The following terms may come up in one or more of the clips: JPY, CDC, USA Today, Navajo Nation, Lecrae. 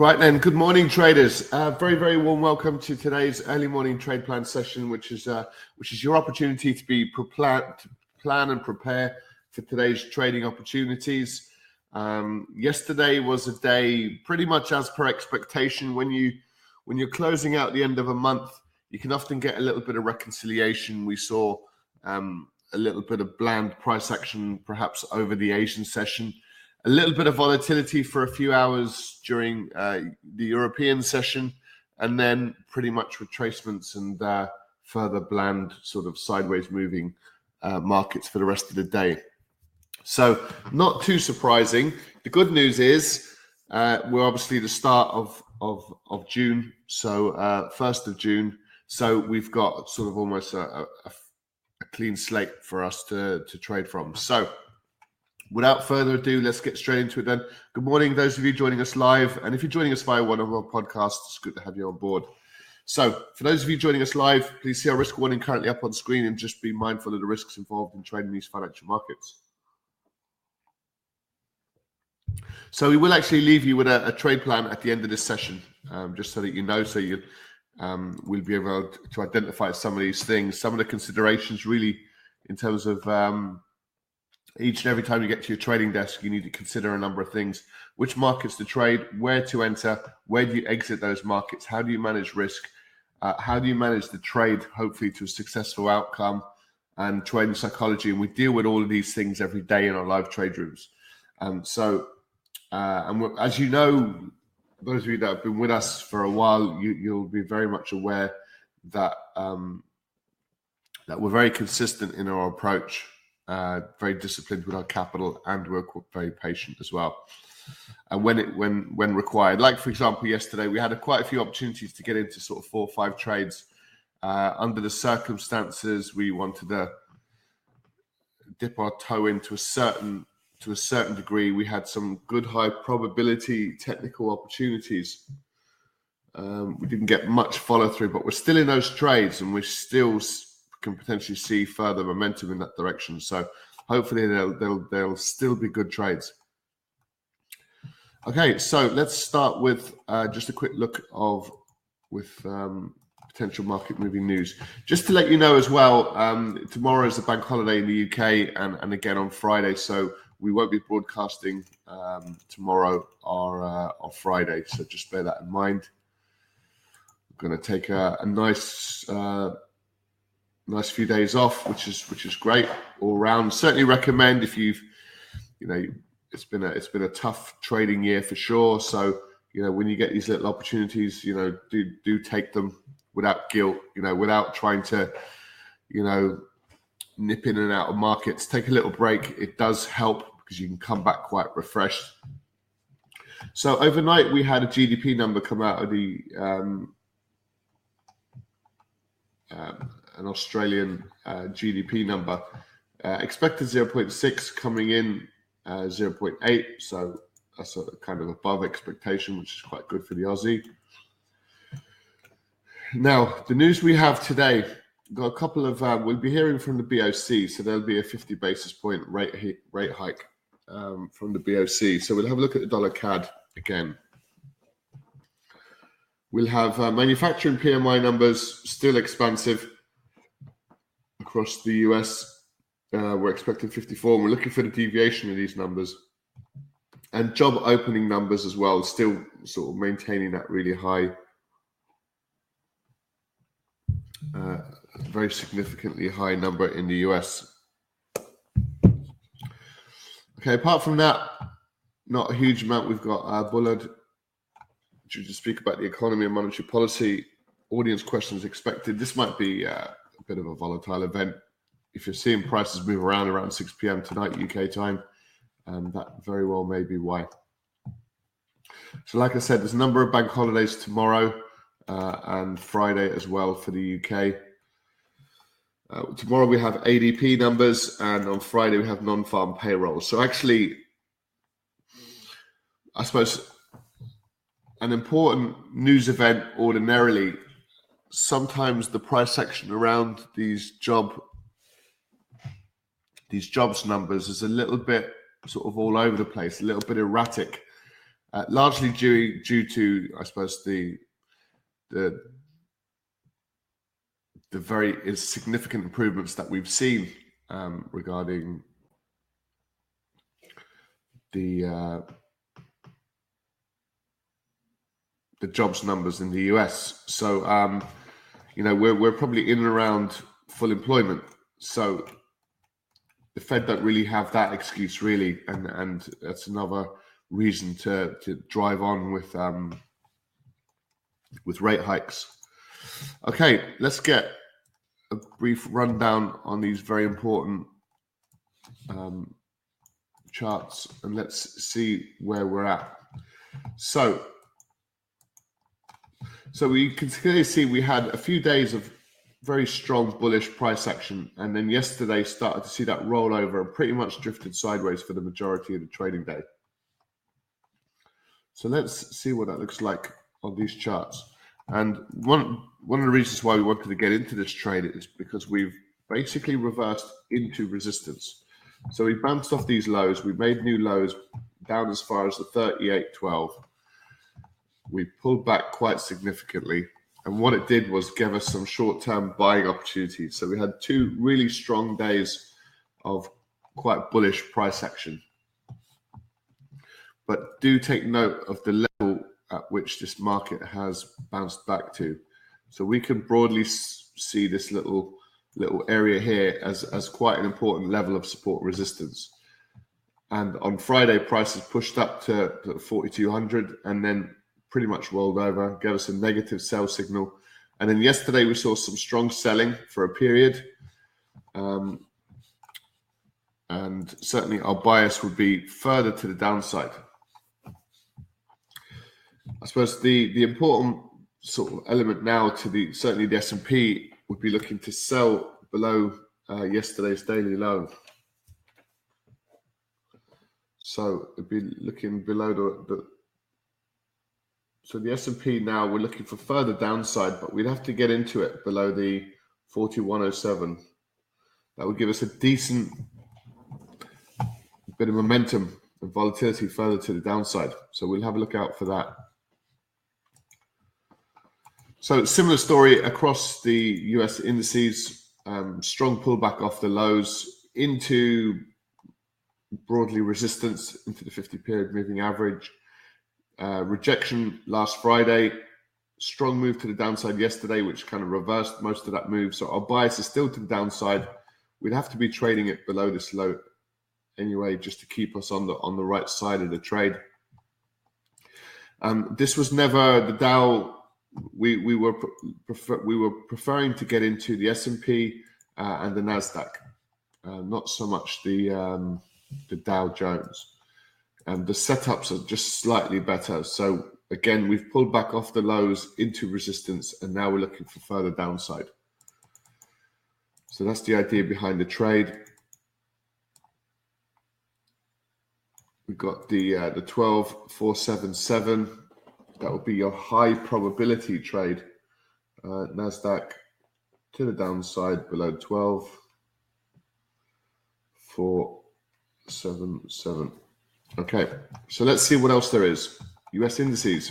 Right then, good morning traders. Very, very warm welcome to today's early morning trade plan session, which is your opportunity to be plan and prepare for today's trading opportunities. Yesterday was a day pretty much as per expectation. When you're closing out the end of a month, you can often get a little bit of reconciliation. We saw a little bit of bland price action perhaps over the Asian session. A little bit of volatility for a few hours during the European session, and then pretty much retracements and further bland sort of sideways moving markets for the rest of the day. So not too surprising. The good news is we're obviously the start of June, so 1st of June. So we've got sort of almost a clean slate for us to trade from. So without further ado, let's get straight into it then. Good morning, those of you joining us live. And if you're joining us via one of our podcasts, it's good to have you on board. So for those of you joining us live, please see our risk warning currently up on screen and just be mindful of the risks involved in trading these financial markets. So we will actually leave you with a trade plan at the end of this session, just so that you know, so you will be able to identify some of these things, some of the considerations really in terms of each and every time you get to your trading desk, you need to consider a number of things: which markets to trade, where to enter, where do you exit those markets, how do you manage risk, how do you manage the trade, hopefully to a successful outcome, and trading psychology. And we deal with all of these things every day in our live trade rooms. And as you know, those of you that have been with us for a while, you'll be very much aware that, that we're very consistent in our approach. Very disciplined with our capital, and we're very patient as well. And when required, like for example, yesterday we had quite a few opportunities to get into sort of 4 or 5 trades. Under the circumstances, we wanted to dip our toe into a certain degree. We had some good high probability technical opportunities. We didn't get much follow through, but we're still in those trades, and we're still can potentially see further momentum in that direction. So hopefully they'll still be good trades. Okay, so let's start with just a quick look with potential market moving news. Just to let you know as well, tomorrow is a bank holiday in the UK and again on Friday, so we won't be broadcasting tomorrow or Friday, so just bear that in mind. I'm going to take a nice nice few days off, which is great all round. Certainly recommend if it's been a tough trading year for sure. So when you get these little opportunities, do take them without guilt. Without trying to nip in and out of markets. Take a little break. It does help because you can come back quite refreshed. So overnight we had a GDP number come out of the an Australian GDP number, expected 0.6, coming in 0.8, so that's kind of above expectation, which is quite good for the Aussie. Now, the news we have today, got a couple of, we'll be hearing from the BOC, so there'll be a 50 basis point rate hike from the BOC. So we'll have a look at the dollar CAD again. We'll have manufacturing PMI numbers still expansive across the US. We're expecting 54, and we're looking for the deviation of these numbers. And job opening numbers as well, still sort of maintaining that really high, very significantly high number in the US. Okay, apart from that, not a huge amount. We've got Bullard due to speak about the economy and monetary policy. Audience questions expected. This might be a bit of a volatile event. If you're seeing prices move around 6 p.m. tonight, UK time, that very well may be why. So like I said, there's a number of bank holidays tomorrow and Friday as well for the UK. Tomorrow we have ADP numbers, and on Friday we have non-farm payrolls. So actually, I suppose an important news event ordinarily, sometimes the price action around these jobs numbers is a little bit sort of all over the place, a little bit erratic. largely due to, I suppose, the very significant improvements that we've seen regarding the jobs numbers in the US. So you know, we're probably in and around full employment. So the Fed don't really have that excuse, really, and that's another reason to drive on with rate hikes. Okay, let's get a brief rundown on these very important charts, and let's see where we're at. So we can clearly see we had a few days of very strong bullish price action, and then yesterday started to see that rollover and pretty much drifted sideways for the majority of the trading day. So let's see what that looks like on these charts. And one of the reasons why we wanted to get into this trade is because we've basically reversed into resistance. So we bounced off these lows, we made new lows down as far as the 38.12. We pulled back quite significantly, and what it did was give us some short-term buying opportunities. So we had two really strong days of quite bullish price action. But do take note of the level at which this market has bounced back to. So we can broadly see this little area here as quite an important level of support resistance. And on Friday, prices pushed up to 4,200 and then pretty much rolled over, gave us a negative sell signal. And then yesterday we saw some strong selling for a period. And certainly our bias would be further to the downside. I suppose the important sort of element now to certainly the S&P would be looking to sell below yesterday's daily low. So it'd be looking below So the S&P now, we're looking for further downside, but we'd have to get into it below the 41.07. That would give us a decent bit of momentum and volatility further to the downside. So we'll have a look out for that. So similar story across the US indices, strong pullback off the lows into broadly resistance into the 50-period moving average. Rejection last Friday, strong move to the downside yesterday, which kind of reversed most of that move. So our bias is still to the downside. We'd have to be trading it below this low anyway, just to keep us on the right side of the trade. This was never the Dow. We were preferring to get into the S&P and the Nasdaq, not so much the Dow Jones. And the setups are just slightly better. So again, we've pulled back off the lows into resistance, and now we're looking for further downside. So that's the idea behind the trade. We've got the 12.477. That would be your high probability trade. Nasdaq to the downside below 12.477. Okay, so let's see what else there is. US indices.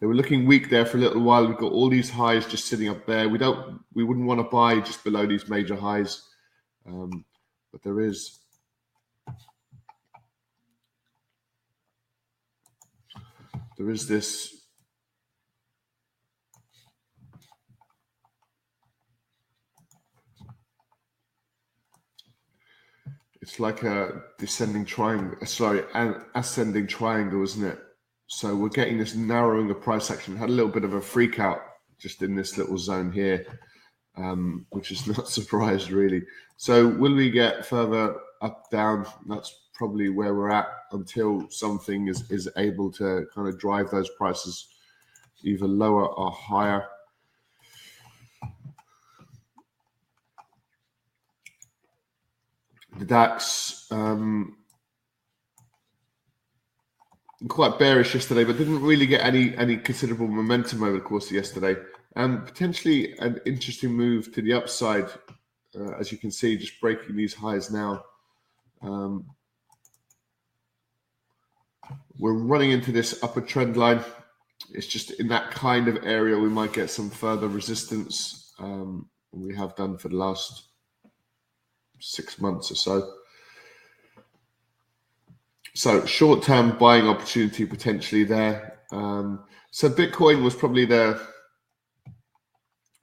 They were looking weak there for a little while. We've got all these highs just sitting up there. We wouldn't want to buy just below these major highs, but there is. There is this. It's like a descending triangle, sorry, an ascending triangle, isn't it? So we're getting this narrowing of price action. Had a little bit of a freak out just in this little zone here, which is not surprised really. So will we get further up, down? That's probably where we're at until something is able to kind of drive those prices either lower or higher. The DAX, quite bearish yesterday, but didn't really get any considerable momentum over the course of yesterday. Potentially an interesting move to the upside, as you can see, just breaking these highs now. We're running into this upper trend line. It's just in that kind of area we might get some further resistance. We have done for the last 6 months or so. So short-term buying opportunity potentially there. So Bitcoin was probably there.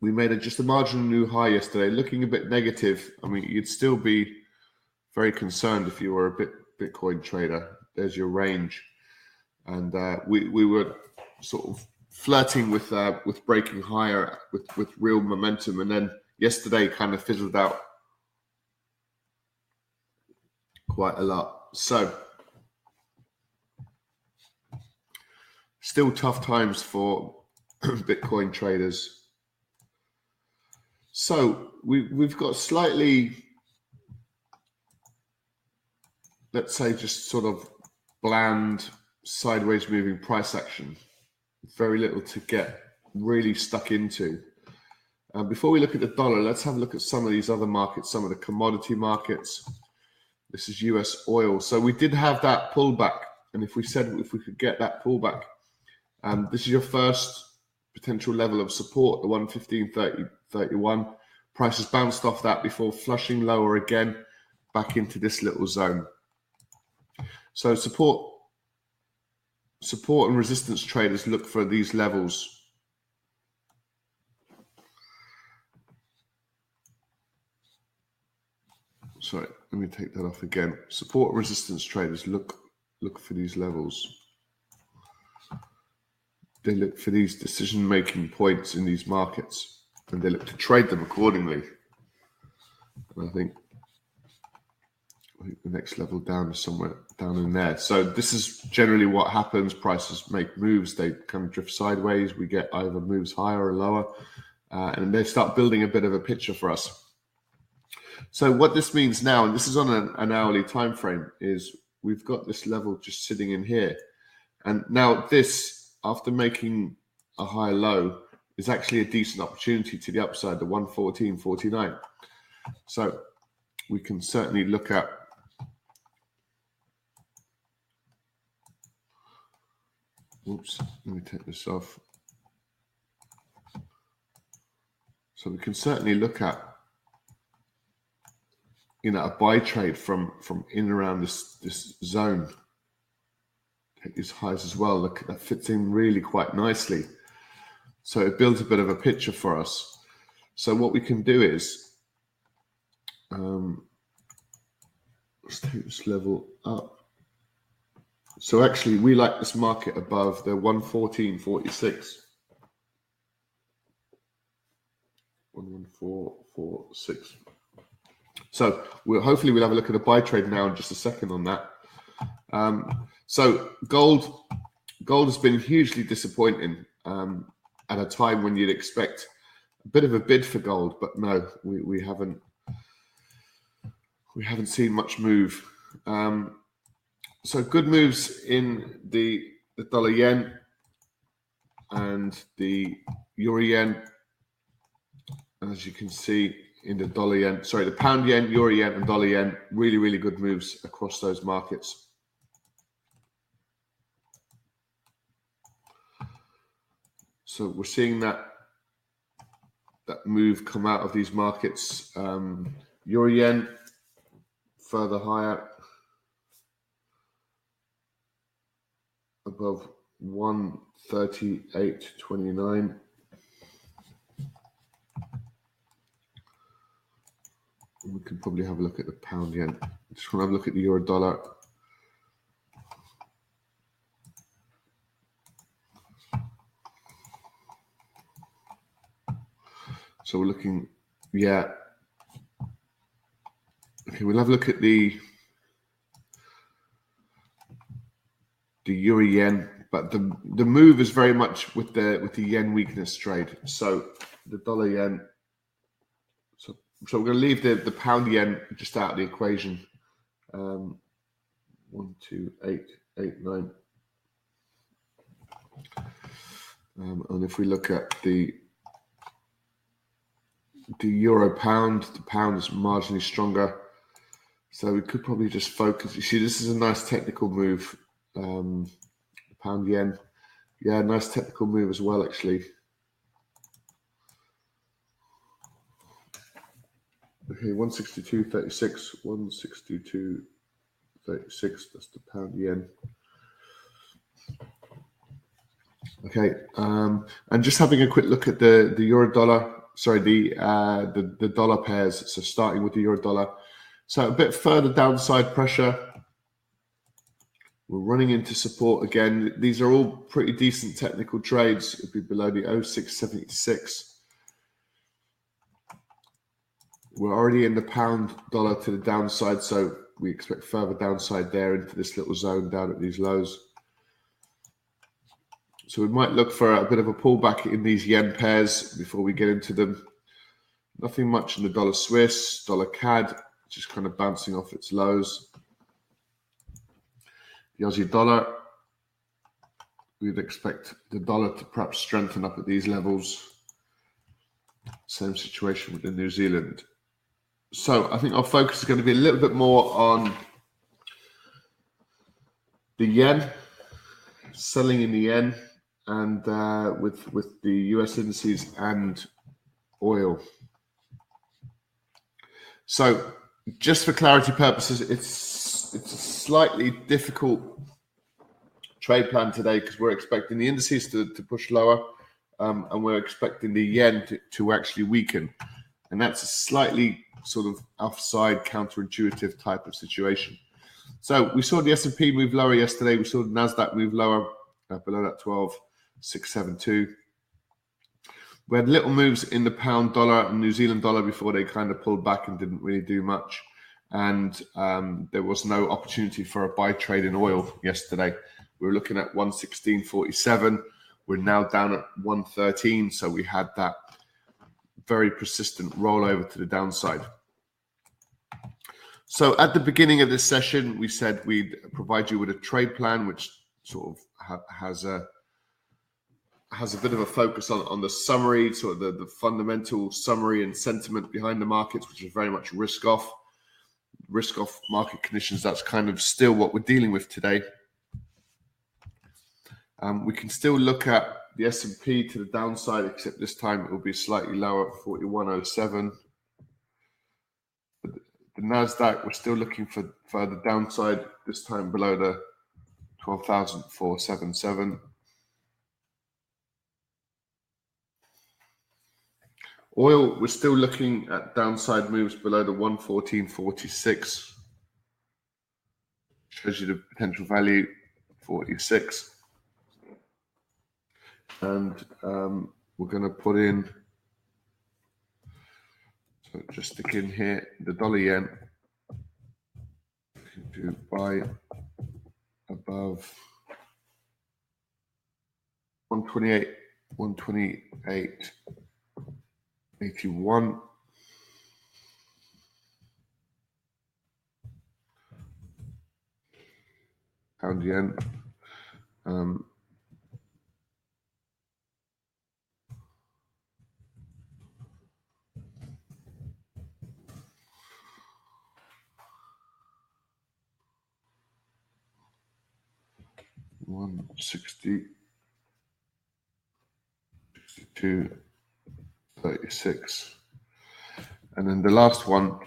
We made just a marginal new high yesterday, looking a bit negative. I mean, you'd still be very concerned if you were a Bitcoin trader. There's your range. And we were sort of flirting with breaking higher with real momentum. And then yesterday kind of fizzled out quite a lot. So still tough times for Bitcoin traders. So we've got slightly, let's say, just sort of bland sideways moving price action. Very little to get really stuck into. Before we look at the dollar, let's have a look at some of these other markets, some of the commodity markets. This is US oil. So we did have that pullback. And if we said if we could get that pullback, this is your first potential level of support, the 115.31. Prices bounced off that before flushing lower again back into this little zone. So support and resistance traders look for these levels. Sorry, let me take that off again. Support and resistance traders look for these levels. They look for these decision-making points in these markets, and they look to trade them accordingly. And I think the next level down is somewhere down in there. So this is generally what happens. Prices make moves. They kind of drift sideways. We get either moves higher or lower, and they start building a bit of a picture for us. So what this means now, and this is on an hourly time frame, is we've got this level just sitting in here. And now this, after making a high low, is actually a decent opportunity to the upside, the 114.49. So we can certainly look at let me take this off. So we can certainly look at, you know, a buy trade from in and around this zone. Take these highs as well. Look, that fits in really quite nicely. So it builds a bit of a picture for us. So what we can do is, let's take this level up. So actually, we like this market above the 114.46. 114.46. So we'll have a look at a buy trade now in just a second on that. So gold has been hugely disappointing. At a time when you'd expect a bit of a bid for gold, but no, we haven't seen much move. So good moves in the dollar yen and the euro yen, as you can see in the dollar yen. Sorry, the pound yen, euro yen, and dollar yen. Really, really good moves across those markets. So we're seeing that move come out of these markets. Euro yen further higher above 138.29. We can probably have a look at the pound yen. Just want to have a look at the euro dollar. So we're looking, yeah. Okay, we'll have a look at the euro yen, but the move is very much with the yen weakness trade. So the dollar yen. So we're going to leave the pound yen just out of the equation. 128.89. And if we look at the euro pound, the pound is marginally stronger. So we could probably just focus. You see, this is a nice technical move Pound yen. Yeah, nice technical move as well, actually. Okay, 162.36, 162.36, that's the pound yen. Okay, and just having a quick look at the euro dollar, sorry, the dollar pairs. So starting with the euro dollar. So a bit further downside pressure. We're running into support again. These are all pretty decent technical trades. It'd be below the 0676. We're already in the pound dollar to the downside, so we expect further downside there into this little zone down at these lows. So we might look for a bit of a pullback in these yen pairs before we get into them. Nothing much in the dollar Swiss, dollar CAD, just kind of bouncing off its lows. The Aussie dollar, we'd expect the dollar to perhaps strengthen up at these levels. Same situation with the New Zealand. So I think our focus is going to be a little bit more on the yen, selling in the yen, and with the US indices and oil. So just for clarity purposes, it's a slightly difficult trade plan today because we're expecting the indices to push lower, and we're expecting the yen to actually weaken. And that's a slightly sort of offside, counterintuitive type of situation. So we saw the S&P move lower yesterday. We saw the NASDAQ move lower below that 12,672. We had little moves in the pound dollar and New Zealand dollar before they kind of pulled back and didn't really do much. And there was no opportunity for a buy trade in oil yesterday. We were looking at 116.47. We're now down at 113. So we had that very persistent rollover to the downside. So at the beginning of this session, we said we'd provide you with a trade plan, which sort of has a bit of a focus on the summary, sort of the fundamental summary and sentiment behind the markets, which is very much risk off market conditions. That's kind of still what we're dealing with today. We can still look at the S&P to the downside, except this time it will be slightly lower at 41.07. The NASDAQ, we're still looking for further downside, this time below the 12,477. Oil, we're still looking at downside moves below the 114.46. Shows you the potential value, 46. And we're going to put in, so just stick in here, the dollar yen to buy above 128.81. Pound yen. $160.62.36, and then the last one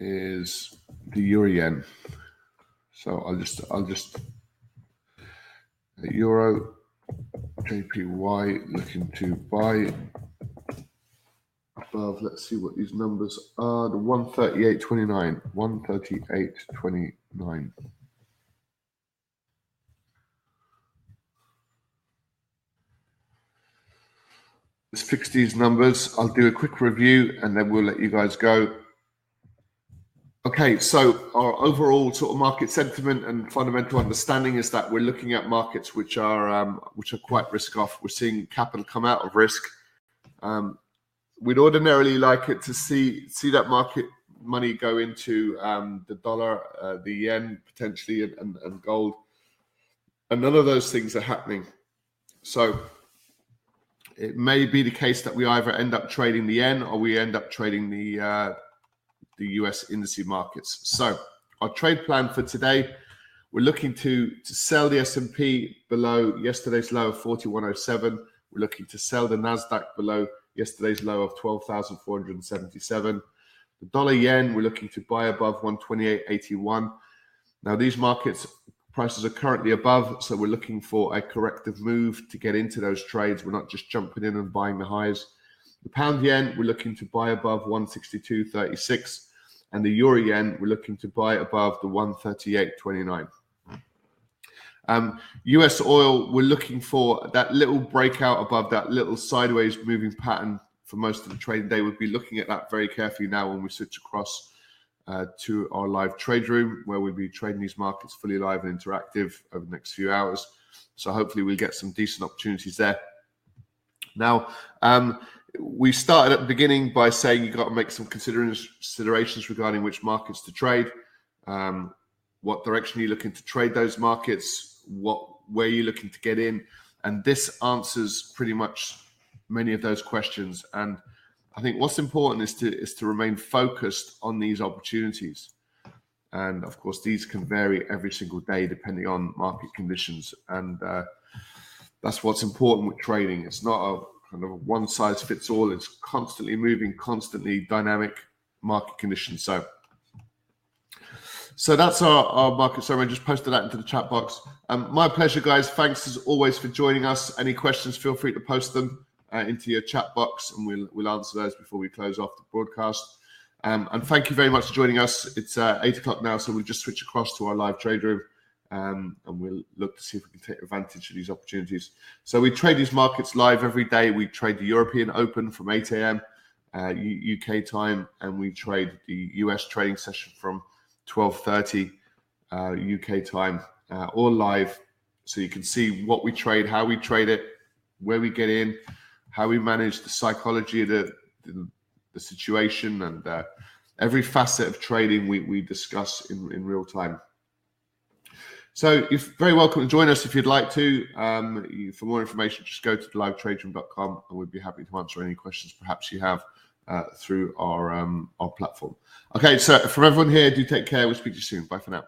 is the euro yen. So I'll just euro JPY looking to buy above. Let's see what these numbers are. The 138.29, 138.29. Let's fix these numbers. I'll do a quick review and then we'll let you guys go. Okay, so our overall sort of market sentiment and fundamental understanding is that we're looking at markets which are quite risk off. We're seeing capital come out of risk. We'd ordinarily like it to see that market money go into the dollar, the yen potentially, and gold. And none of those things are happening. So it may be the case that we either end up trading the yen or we end up trading the US indices markets. So our trade plan for today, We're looking to sell the S&P below yesterday's low of 4107. We're looking to sell the Nasdaq below yesterday's low of 12,477. The dollar yen, we're looking to buy above 128.81. Now, these markets prices are currently above, so we're looking for a corrective move to get into those trades. We're not just jumping in and buying the highs. The pound yen, we're looking to buy above 162.36. And the euro yen, we're looking to buy above the 138.29. US oil, we're looking for that little breakout above that little sideways moving pattern for most of the trading day. We'll be looking at that very carefully now when we switch across to our live trade room, where we'll be trading these markets fully live and interactive over the next few hours. So hopefully we'll get some decent opportunities there. Now, we started at the beginning by saying you've got to make some considerations regarding which markets to trade, what direction you're looking to trade those markets, where you're looking to get in. And this answers pretty much many of those questions. And I think what's important is to remain focused on these opportunities. And of course, these can vary every single day depending on market conditions. And that's what's important with trading. It's not a kind of one size fits all. It's constantly moving, constantly dynamic market conditions. So that's our market summary. I just posted that into the chat box. My pleasure, guys. Thanks as always for joining us. Any questions, feel free to post them into your chat box, and we'll answer those before we close off the broadcast. And thank you very much for joining us. It's 8 o'clock now, so we'll just switch across to our live trade room. And we'll look to see if we can take advantage of these opportunities. So we trade these markets live every day. We trade the European Open from 8 a.m. UK time, and we trade the US trading session from 12:30 UK time, all live. So you can see what we trade, how we trade it, where we get in, how we manage the psychology of the situation, and every facet of trading we discuss in real time. So you're very welcome to join us if you'd like to. For more information, just go to livetraderoom.com, and we'd be happy to answer any questions perhaps you have through our platform. Okay, so from everyone here, do take care. We'll speak to you soon. Bye for now.